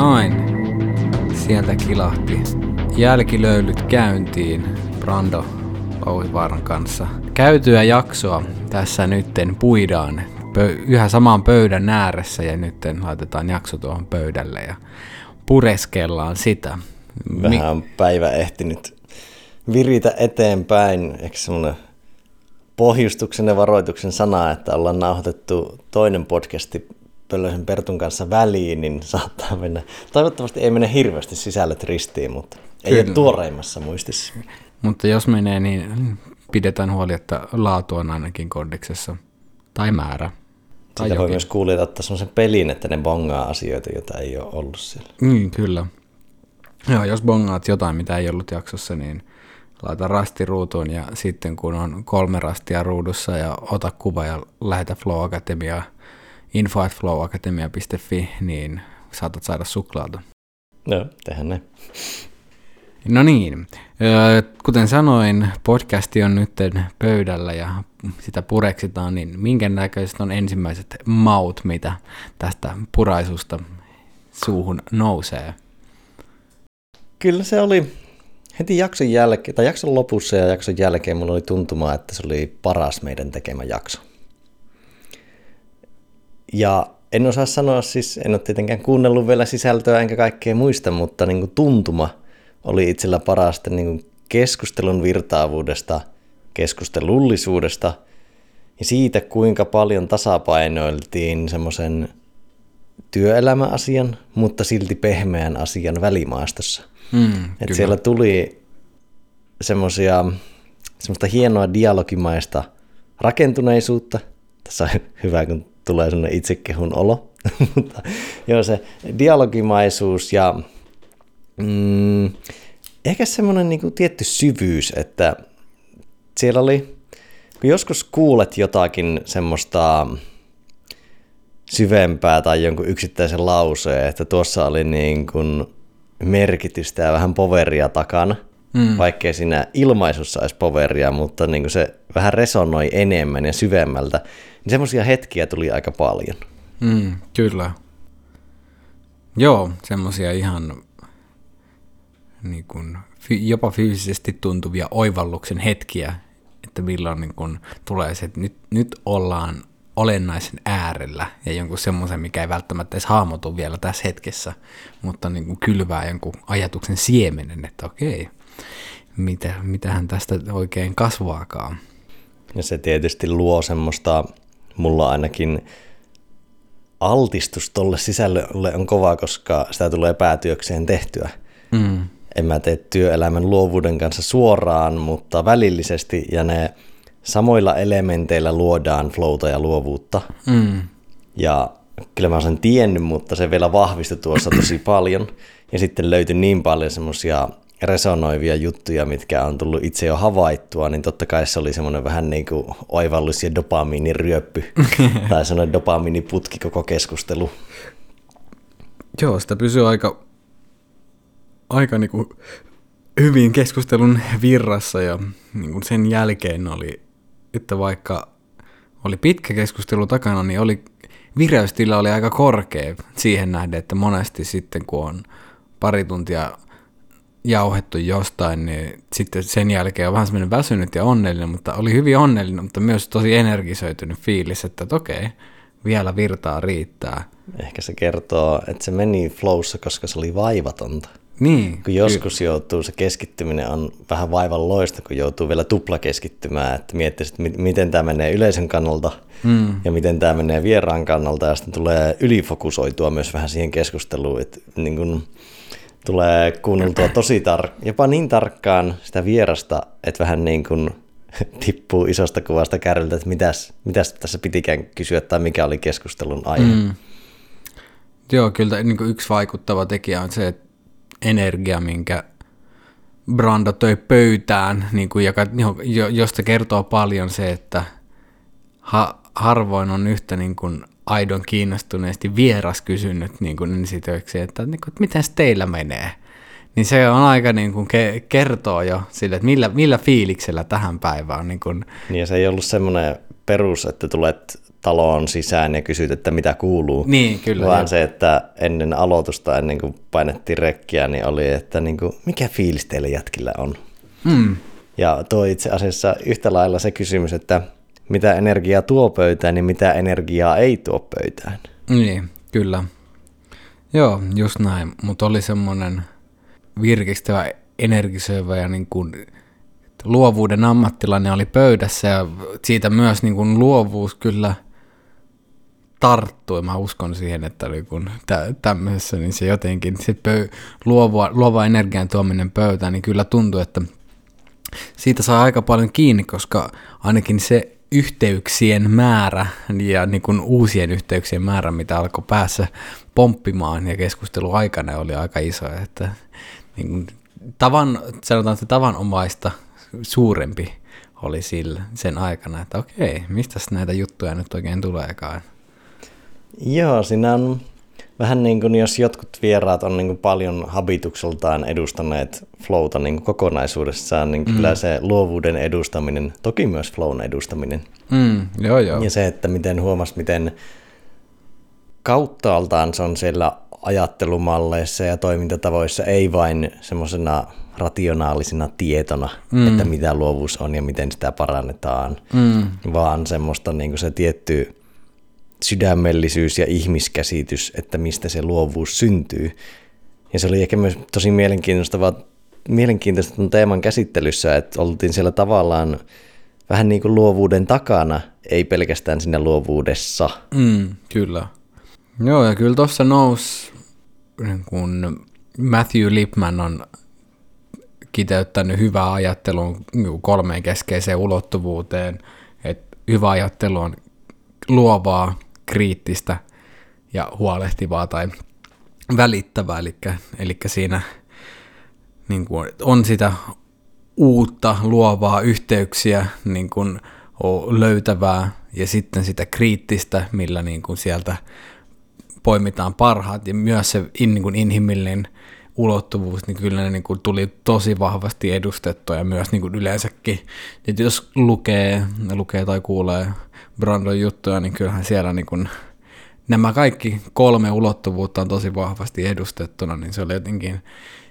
Noin. Sieltä kilahti. Jälkilöylyt käyntiin Brando Oivarn kanssa. Käytyä jaksoa tässä nytten puidaan yhä saman pöydän ääressä ja nytten laitetaan jakso tuohon pöydälle ja pureskellaan sitä. Vähän on päivä ehtinyt viritä eteenpäin. Eikö semmoinen pohjustuksen ja varoituksen sana, että ollaan nauhoitettu toinen podcasti Pöllöisen Pertun kanssa väliin, niin saattaa mennä. Toivottavasti ei mene hirveästi sisällöt ristiin, mutta ei ole tuoreimmassa muistissa. Mutta jos menee, niin pidetään huoli, että laatu on ainakin kondiksessa. Tai määrä. Tai sitä voi myös kuulijat ottaa semmoisen pelin, että ne bongaa asioita, joita ei ole ollut siellä. Mm, kyllä. Joo, jos bongaat jotain, mitä ei ollut jaksossa, niin laita rasti ruutuun ja sitten kun on 3 rastia ruudussa ja ota kuva ja lähetä Flow-Akatemiaan info@flow-akatemia.fi, niin saatat saada suklaata. No, tehdään näin. No niin, kuten sanoin, podcasti on nyt pöydällä ja sitä pureksitaan, niin minkä näköiset on ensimmäiset maut, mitä tästä puraisusta suuhun nousee? Kyllä se oli heti jakson jälkeen, tai jakson lopussa ja jakson jälkeen mulla oli tuntumaa, että se oli paras meidän tekemä jakso. Ja en osaa sanoa, siis en ole tietenkään kuunnellut vielä sisältöä enkä kaikkea muista, mutta niin kuin tuntuma oli itsellä parasta niin kuin keskustelun virtaavuudesta, keskustelullisuudesta ja siitä, kuinka paljon tasapainoiltiin semmoisen työelämäasian, mutta silti pehmeän asian välimaastossa. Että siellä tuli semmoista hienoa dialogimaista rakentuneisuutta. Tässä on hyvä, kun tulee semmoinen itsekehun olo. Mutta joo, se dialogimaisuus ja ehkä semmoinen niinku tietty syvyys, että siellä oli, kun joskus kuulet jotakin semmoista syvempää tai jonkun yksittäisen lauseen, että tuossa oli niin kuin merkitystä ja vähän poveria takana, vaikkei siinä ilmaisussa olisi poveria, mutta niin kuin se vähän resonoi enemmän ja syvemmältä, niin semmoisia hetkiä tuli aika paljon. Kyllä. Joo, semmoisia ihan niin kuin jopa fyysisesti tuntuvia oivalluksen hetkiä, että milloin niin kuin tulee se, että nyt ollaan olennaisen äärellä ja jonkun semmoisen, mikä ei välttämättä edes hahmotu vielä tässä hetkessä, mutta niin kuin kylvää jonkun ajatuksen siemenen, että okei, mitähän tästä oikein kasvaakaan. Ja se tietysti luo semmoista, mulla ainakin altistus tolle sisällölle on kova, koska sitä tulee päätyökseen tehtyä. En mä tee työelämän luovuuden kanssa suoraan, mutta välillisesti ja ne samoilla elementeillä luodaan flowta ja luovuutta. Ja kyllä mä sen tiennyt, mutta se vielä vahvistui tuossa tosi paljon. Ja sitten löytyi niin paljon semmoisia resonoivia juttuja, mitkä on tullut itse jo havaittua, niin totta kai se oli semmoinen vähän niin kuin oivallus ja dopamiiniryöppy. Tai semmoinen dopamiiniputki koko keskustelu. Joo, sitä pysyy aika niin kuin hyvin keskustelun virrassa ja niin kuin sen jälkeen oli, että vaikka oli pitkä keskustelu takana, niin vireystila oli aika korkea siihen nähden, että monesti sitten kun on pari tuntia jauhettu jostain, niin sitten sen jälkeen on vähän semmoinen väsynyt ja onnellinen, mutta oli hyvin onnellinen, mutta myös tosi energisöitynyt fiilis, että okei, vielä virtaa riittää. Ehkä se kertoo, että se meni flowssa, koska se oli vaivatonta. Niin, kun joskus joutuu, se keskittyminen on vähän vaivalloista, kun joutuu vielä tuplakeskittymään, että miettisit, että miten tämä menee yleisön kannalta ja miten tämä menee vieraan kannalta, ja sitten tulee ylifokusoitua myös vähän siihen keskusteluun, että niin kun tulee kuunneltua tosi jopa niin tarkkaan sitä vierasta, että vähän niin kuin tippuu isosta kuvasta kärryltä, että mitäs tässä pitikään kysyä tai mikä oli keskustelun aihe. Joo, kyllä niin kuin yksi vaikuttava tekijä on se, että energia, minkä Brando toi pöytään, niin kuin josta kertoo paljon se, että harvoin on yhtä niin kuin aidon kiinnostuneesti vieras kysynyt niin kuin ensitöiksi, että miten teillä menee. Niin se on aika niin kuin kertoo jo sille, että millä fiiliksellä tähän päivään. Niin ja se ei ollut semmoinen perus, että tulet taloon sisään ja kysyt, että mitä kuuluu, niin, kyllä, vaan jo. Se, että ennen aloitusta, ennen kuin painettiin rekkiä, niin oli, että niin kuin, mikä fiilis teillä jätkillä on? Mm. Ja tuo itse asiassa yhtä lailla se kysymys, että mitä energiaa tuo pöytään ja mitä energiaa ei tuo pöytään. Niin, kyllä. Joo, just näin. Mutta oli semmoinen virkistävä, energisöivä ja niin kuin luovuuden ammattilainen oli pöydässä ja siitä myös niin kuin luovuus kyllä tarttui. Mä uskon siihen, että niin kuin tämmöisessä niin se jotenkin se luova energian tuominen pöytään, niin kyllä tuntui, että siitä saa aika paljon kiinni, koska ainakin se yhteyksien määrä ja niin kuin uusien yhteyksien määrä, mitä alkoi päässä pomppimaan ja keskustelun aikana oli aika iso, että niin kuin sanotaan, että tavanomaista suurempi oli sillä sen aikana, että okei, mistäs näitä juttuja nyt oikein tuleekaan? Joo, siinä on vähän niin kuin jos jotkut vieraat on niin kuin paljon habitukseltaan edustaneet flowta niin kuin kokonaisuudessaan, niin kyllä se luovuuden edustaminen, toki myös flown edustaminen. Mm, joo, joo. Ja se, että miten huomasi, miten kauttaaltaan se on siellä ajattelumalleissa ja toimintatavoissa, ei vain semmoisena rationaalisena tietona, että mitä luovuus on ja miten sitä parannetaan, vaan semmoista niin kuin se tietty sydämellisyys ja ihmiskäsitys, että mistä se luovuus syntyy. Ja se oli ehkä myös tosi mielenkiintoista tämän teeman käsittelyssä, että oltiin siellä tavallaan vähän niin kuin luovuuden takana, ei pelkästään siinä luovuudessa. Mm, kyllä. Joo, ja kyllä tuossa nousi, kun Matthew Lipman on kiteyttänyt hyvää ajattelun 3 keskeiseen ulottuvuuteen, että hyvä ajattelu on luovaa, kriittistä ja huolehtivaa tai välittävää, eli siinä niin kuin on sitä uutta, luovaa, yhteyksiä, niin kuin löytävää ja sitten sitä kriittistä, millä niin kuin sieltä poimitaan parhaat ja myös se niin kuin inhimillinen ulottuvuus, niin kyllä ne niin kuin tuli tosi vahvasti edustettua ja myös niin kuin yleensäkin, että jos lukee tai kuulee Brandon juttuja, niin kyllähän siellä niin kuin nämä kaikki 3 ulottuvuutta on tosi vahvasti edustettuna, niin se oli jotenkin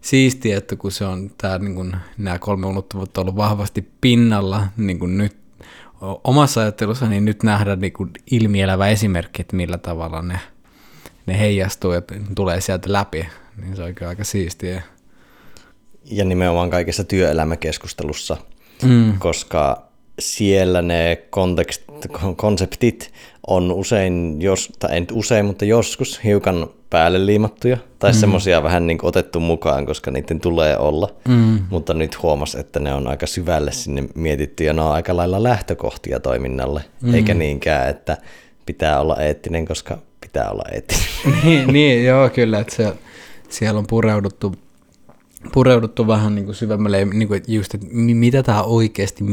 siistiä, että kun se on tämä, niin kuin, nämä 3 ulottuvuutta on ollut vahvasti pinnalla niin kuin nyt omassa ajattelussa, niin nyt nähdään niin kuin ilmielävä esimerkki, että millä tavalla ne heijastuu ja tulee sieltä läpi, niin se on kyllä aika siistiä. Ja nimenomaan kaikessa työelämäkeskustelussa, koska siellä ne konseptit on usein, mutta joskus hiukan päälle liimattuja, tai semmoisia vähän niin kuin otettu mukaan, koska niiden tulee olla, mutta nyt huomasi, että ne on aika syvälle sinne mietitty, ja ne on aika lailla lähtökohtia toiminnalle, eikä niinkään, että pitää olla eettinen, koska pitää olla eettinen. Niin, joo, kyllä, että siellä on pureuduttu vähän niin kuin syvemmälle, niin kuin just, että mitä tämä oikeasti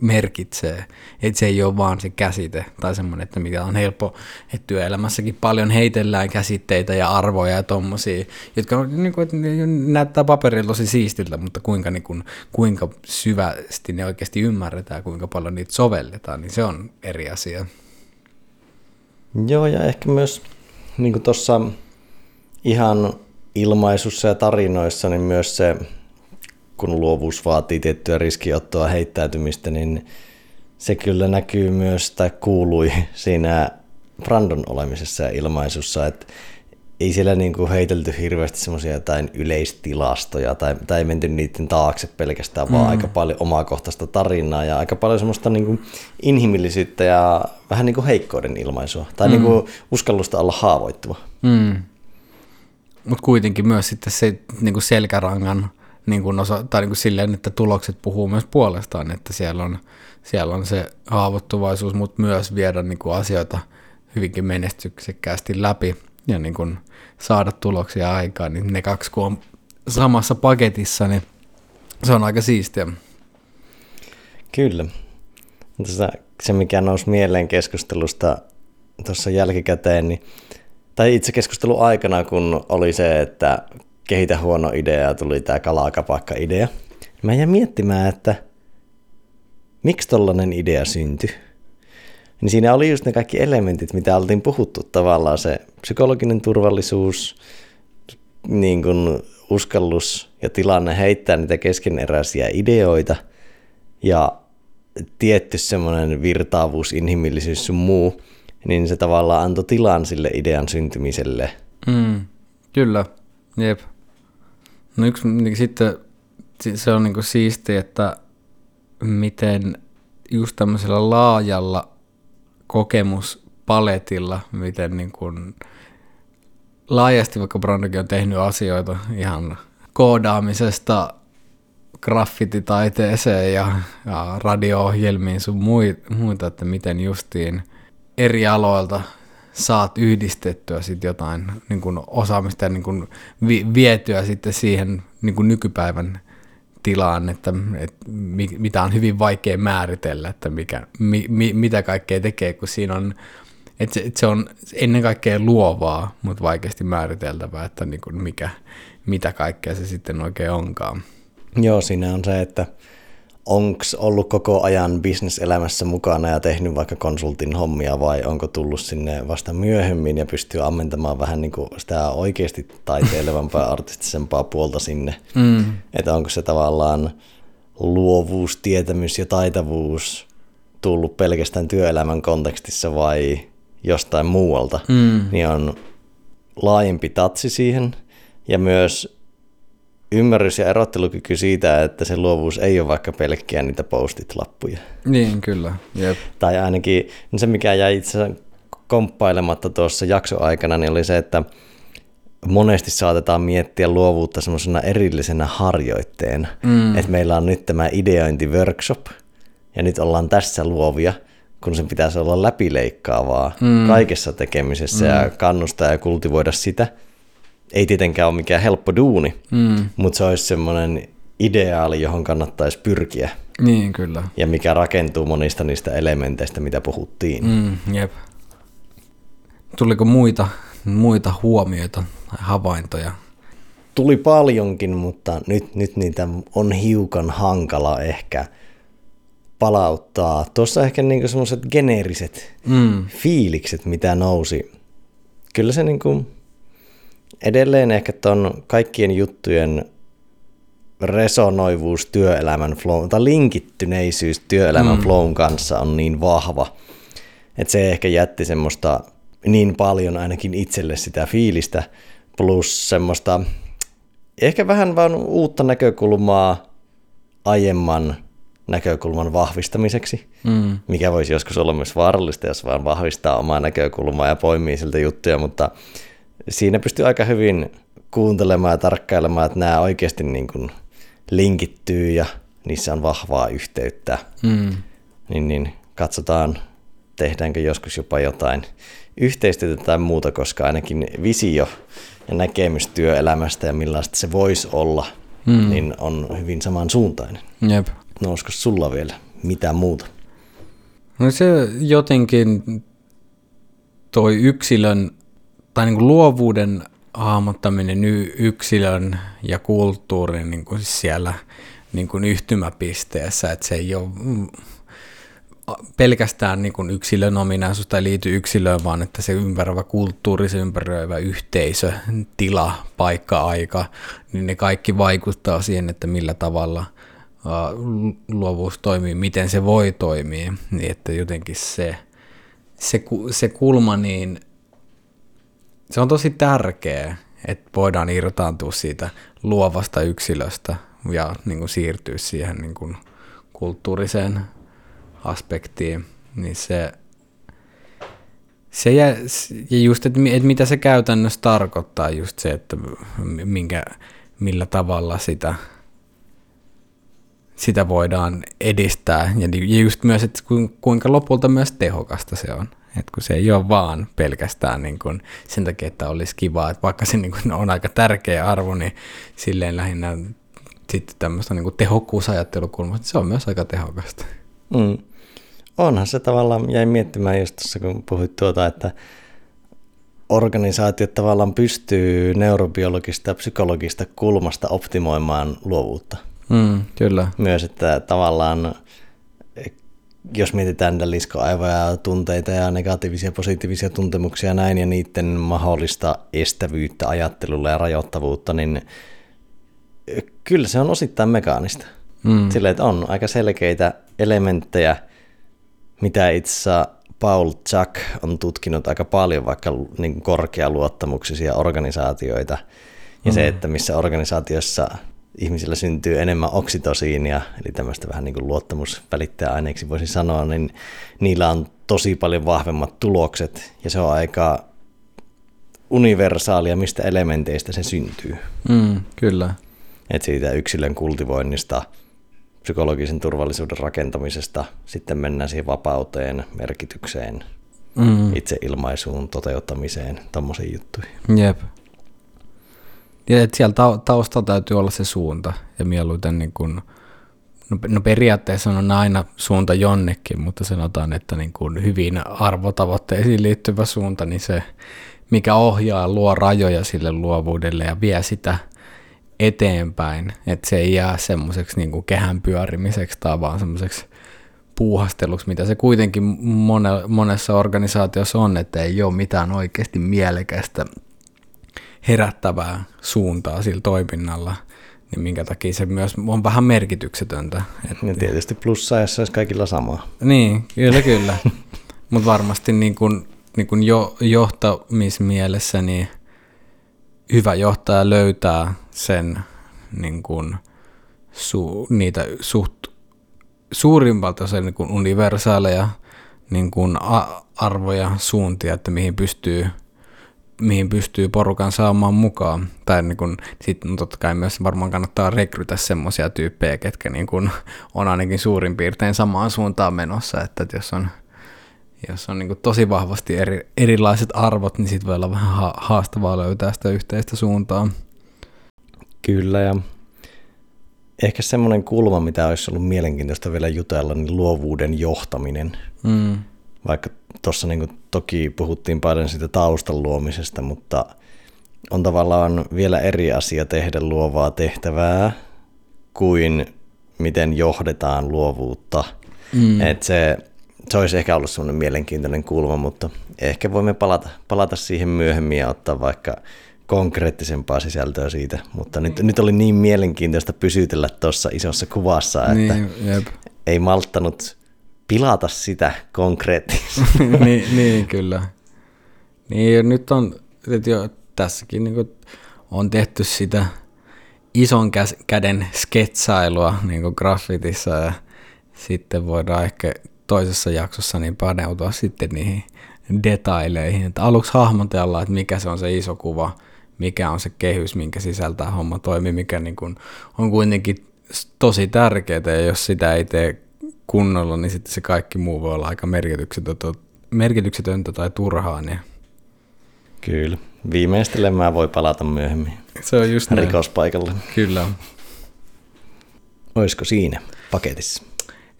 merkitsee, että se ei ole vaan se käsite tai semmoinen, että mikä on helppo, että työelämässäkin paljon heitellään käsitteitä ja arvoja ja tommosia, jotka niin kuin, näyttää paperilla tosi siistiltä, mutta kuinka syvästi ne oikeasti ymmärretään, kuinka paljon niitä sovelletaan, niin se on eri asia. Joo, ja ehkä myös niin kuin tuossa ihan ilmaisussa ja tarinoissa, niin myös se, kun luovuus vaatii tiettyä riskinottoa, heittäytymistä, niin se kyllä näkyy myös tai kuului siinä Brandon olemisessa ja ilmaisussa, että ei siellä niin kuin heitelty hirveästi semmoisia jotain yleistilastoja tai ei menty niiden taakse pelkästään, vaan aika paljon omakohtaista tarinaa ja aika paljon semmoista niin kuin inhimillisyyttä ja vähän niin kuin heikkouden ilmaisua tai niin kuin uskallusta olla haavoittuva. Mm. Mutta kuitenkin myös sitten se niin kuin selkärangan niin kuin tai niin kuin silleen, että tulokset puhuu myös puolestaan, että siellä on se haavoittuvaisuus, mutta myös viedä niin kuin asioita hyvinkin menestyksekkäästi läpi ja niin kuin saada tuloksia aikaan, niin ne kaksi kun on samassa paketissa, niin se on aika siistiä. Kyllä. Se, mikä nousi mieleen keskustelusta tuossa jälkikäteen, niin tai itse keskustelun aikana, kun oli se, että kehitä huono idea ja tuli tämä kalakapakka-idea, mä jäin miettimään, että miksi tollainen idea syntyi. niin siinä oli just ne kaikki elementit, mitä oltiin puhuttu tavallaan, se psykologinen turvallisuus, niin kuin uskallus ja tilanne heittää niitä keskeneräisiä ideoita ja tietty semmoinen virtaavuus, inhimillisyys sun muu, niin se tavallaan antoi tilan sille idean syntymiselle. Mm, kyllä, jep. No yksi niin sitten se on niin kuin siistiä, että miten just tämmöisellä laajalla kokemuspaletilla, miten niin kuin laajasti vaikka Brandokin on tehnyt asioita ihan koodaamisesta graffititaiteeseen ja radio-ohjelmiin sun muita, että miten justiin eri aloilta saat yhdistettyä sit jotain niin kuin osaamista ja niin kuin vietyä sitten siihen niin kuin nykypäivän tilaan, että mitä on hyvin vaikea määritellä, että mitä kaikkea tekee, kun siinä on, että se on ennen kaikkea luovaa, mutta vaikeasti määriteltävää, että niin kuin mitä kaikkea se sitten oikein onkaan. Joo, siinä on se, että onko ollut koko ajan bisneselämässä mukana ja tehnyt vaikka konsultin hommia vai onko tullut sinne vasta myöhemmin ja pystyy ammentamaan vähän niin kuin sitä oikeasti taiteilevampaa ja artistisempaa puolta sinne. Mm. Että onko se tavallaan luovuus, tietämys ja taitavuus tullut pelkästään työelämän kontekstissa vai jostain muualta, niin on laajempi tatsi siihen ja myös ymmärrys ja erottelukyky siitä, että se luovuus ei ole vaikka pelkkiä niitä postit-lappuja. Niin, kyllä. Jep. Tai ainakin niin se, mikä jäi itse asiassa komppailematta tuossa jaksoaikana, niin oli se, että monesti saatetaan miettiä luovuutta semmoisena erillisenä harjoitteena. Mm. Että meillä on nyt tämä ideointi-workshop, ja nyt ollaan tässä luovia, kun sen pitäisi olla läpileikkaavaa kaikessa tekemisessä ja kannustaa ja kultivoida sitä. Ei tietenkään ole mikään helppo duuni, mutta se olisi semmoinen ideaali, johon kannattaisi pyrkiä. Niin, kyllä. Ja mikä rakentuu monista niistä elementeistä, mitä puhuttiin. Jep. Tuliko muita huomioita tai havaintoja? Tuli paljonkin, mutta nyt niitä on hiukan hankala ehkä palauttaa. Tuossa ehkä niinku semmoiset geneeriset fiilikset, mitä nousi. Kyllä se niinku edelleen ehkä tuon kaikkien juttujen resonoivuus työelämän flown, tai linkittyneisyys työelämän flown kanssa on niin vahva, että se ehkä jätti semmoista niin paljon ainakin itselle sitä fiilistä, plus semmoista ehkä vähän vaan uutta näkökulmaa aiemman näkökulman vahvistamiseksi, mikä voisi joskus olla myös vaarallista, jos vaan vahvistaa omaa näkökulmaa ja poimii siltä juttuja, mutta siinä pystyy aika hyvin kuuntelemaan ja tarkkailemaan, että nämä oikeasti niin kuin linkittyy ja niissä on vahvaa yhteyttä. Niin katsotaan, tehdäänkö joskus jopa jotain yhteistyötä tai muuta, koska ainakin visio ja näkemys työelämästä ja millaista se voisi olla, niin on hyvin samansuuntainen. Jep. Nousko sulla vielä mitään muuta? No se jotenkin toi yksilön tai niin kuin luovuuden hahmottaminen yksilön ja kulttuurin niin kuin siellä niin kuin yhtymäpisteessä, että se ei ole pelkästään niin kuin yksilön ominaisuus tai liity yksilöön, vaan että se ympäröivä kulttuuri, se ympäröivä yhteisö, tila, paikka, aika, niin ne kaikki vaikuttaa siihen, että millä tavalla luovuus toimii, miten se voi toimia, niin että jotenkin se kulma niin se on tosi tärkeää, että voidaan irtaantua siitä luovasta yksilöstä ja niin kuin siirtyä siihen niin kuin kulttuuriseen aspektiin. Niin se ja just, että mitä se käytännössä tarkoittaa, just se, että millä tavalla sitä voidaan edistää. Ja just myös, että kuinka lopulta myös tehokasta se on. Et kun se ei ole vaan pelkästään niin kun sen takia, että olisi kivaa, että vaikka se niin kun on aika tärkeä arvo, niin silleen lähinnä sitten tämmöistä niin kun tehokkuusajattelukulmasta, se on myös aika tehokasta. Onhan se tavallaan, jäin miettimään just tuossa, kun puhuit että organisaatiot tavallaan pystyy neurobiologista ja psykologista kulmasta optimoimaan luovuutta. Kyllä. Myös, että tavallaan jos mietitään niitä liskoaivoja, tunteita ja negatiivisia, positiivisia tuntemuksia ja näin, ja niiden mahdollista estävyyttä ajattelulle ja rajoittavuutta, niin kyllä se on osittain mekaanista. Mm. Silleen, että on aika selkeitä elementtejä, mitä itse Paul Zak on tutkinut aika paljon, vaikka niin korkealuottamuksisia organisaatioita, ja se, että missä organisaatiossa ihmisillä syntyy enemmän oksitosiinia, eli tämmöistä vähän niin kuin luottamusvälittäjäaineeksi voisi sanoa, niin niillä on tosi paljon vahvemmat tulokset, ja se on aika universaalia, mistä elementeistä se syntyy. Mm, kyllä. Et siitä yksilön kultivoinnista, psykologisen turvallisuuden rakentamisesta, sitten mennään siihen vapauteen, merkitykseen, itseilmaisuun, toteuttamiseen, tommosiin juttuihin. Jep. Ja että siellä taustalla täytyy olla se suunta, ja mieluiten niin kun, no periaatteessa on aina suunta jonnekin, mutta sanotaan, että niin kun hyvin arvotavoitteisiin liittyvä suunta, niin se, mikä ohjaa, luo rajoja sille luovuudelle ja vie sitä eteenpäin, että se ei jää semmoiseksi niin kuin kehän pyörimiseksi tai vaan semmoiseksi puuhasteluksi, mitä se kuitenkin monessa organisaatiossa on, että ei ole mitään oikeasti mielekästä herättävää suuntaa sillä toiminnalla, niin minkä takia se myös on vähän merkityksetöntä. Ja tietysti plussaajassa olisi kaikilla samaa. Niin, kyllä kyllä. Mutta varmasti niin kun johtamismielessä niin hyvä johtaja löytää sen niin kun, niitä suurimmalta osa niin kun universaaleja niin kun arvoja, suuntia, että mihin pystyy porukan saamaan mukaan. Tai niin kun, sit, no totta kai myös varmaan kannattaa rekrytä semmoisia tyyppejä, ketkä niin kun on ainakin suurin piirtein samaan suuntaan menossa. Että jos on niin kun tosi vahvasti erilaiset arvot, niin sit voi olla vähän haastavaa löytää sitä yhteistä suuntaa. Kyllä, ja ehkä semmoinen kulma, mitä olisi ollut mielenkiintoista vielä jutella, niin luovuuden johtaminen. Mm. Vaikka tuossa niin toki puhuttiin paljon siitä taustan luomisesta, mutta on tavallaan vielä eri asia tehdä luovaa tehtävää kuin miten johdetaan luovuutta. Mm. Et se olisi ehkä ollut semmoinen mielenkiintoinen kulma, mutta ehkä voimme palata siihen myöhemmin ja ottaa vaikka konkreettisempaa sisältöä siitä, mutta nyt oli niin mielenkiintoista pysytellä tuossa isossa kuvassa, että niin, ei malttanut pilata sitä konkreettisesti. niin, kyllä. Niin, nyt on, jo tässäkin niin on tehty sitä ison käden sketsailua niin kuin graffitissa, ja sitten voidaan ehkä toisessa jaksossa niin paneutua sitten niihin detaileihin. Että aluksi hahmotellaan, että mikä se on se iso kuva, mikä on se kehys, minkä sisältää homma toimii, mikä niin kuin on kuitenkin tosi tärkeää, ja jos sitä ei tee kunnolla, niin sitten se kaikki muu voi olla aika merkityksetöntä tai turhaa. Niin. Kyllä. Viimeistelemään voi palata myöhemmin. Se on just näin. Rikospaikalle. Kyllä. Olisiko siinä paketissa?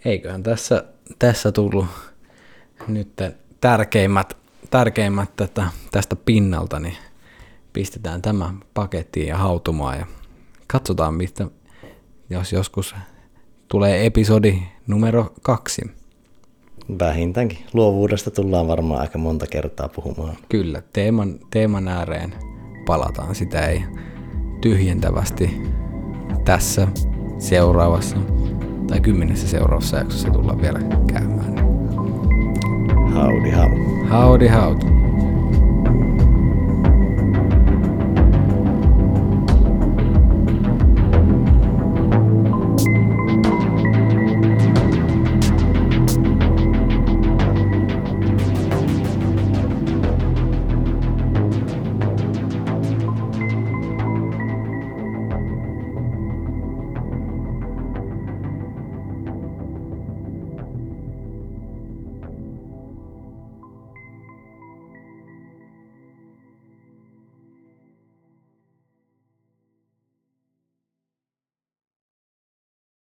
Eiköhän tässä tullut nyt tärkeimmät tästä pinnalta, niin pistetään tämä pakettiin ja hautumaan ja katsotaan, mistä jos joskus tulee episodi numero 2. Vähintäänkin. Luovuudesta tullaan varmaan aika monta kertaa puhumaan. Kyllä, teeman ääreen palataan. Sitä ei tyhjentävästi tässä seuraavassa tai 10 seuraavassa jaksossa tullaan vielä käymään. Howdy, howdy. Howdy, howdy.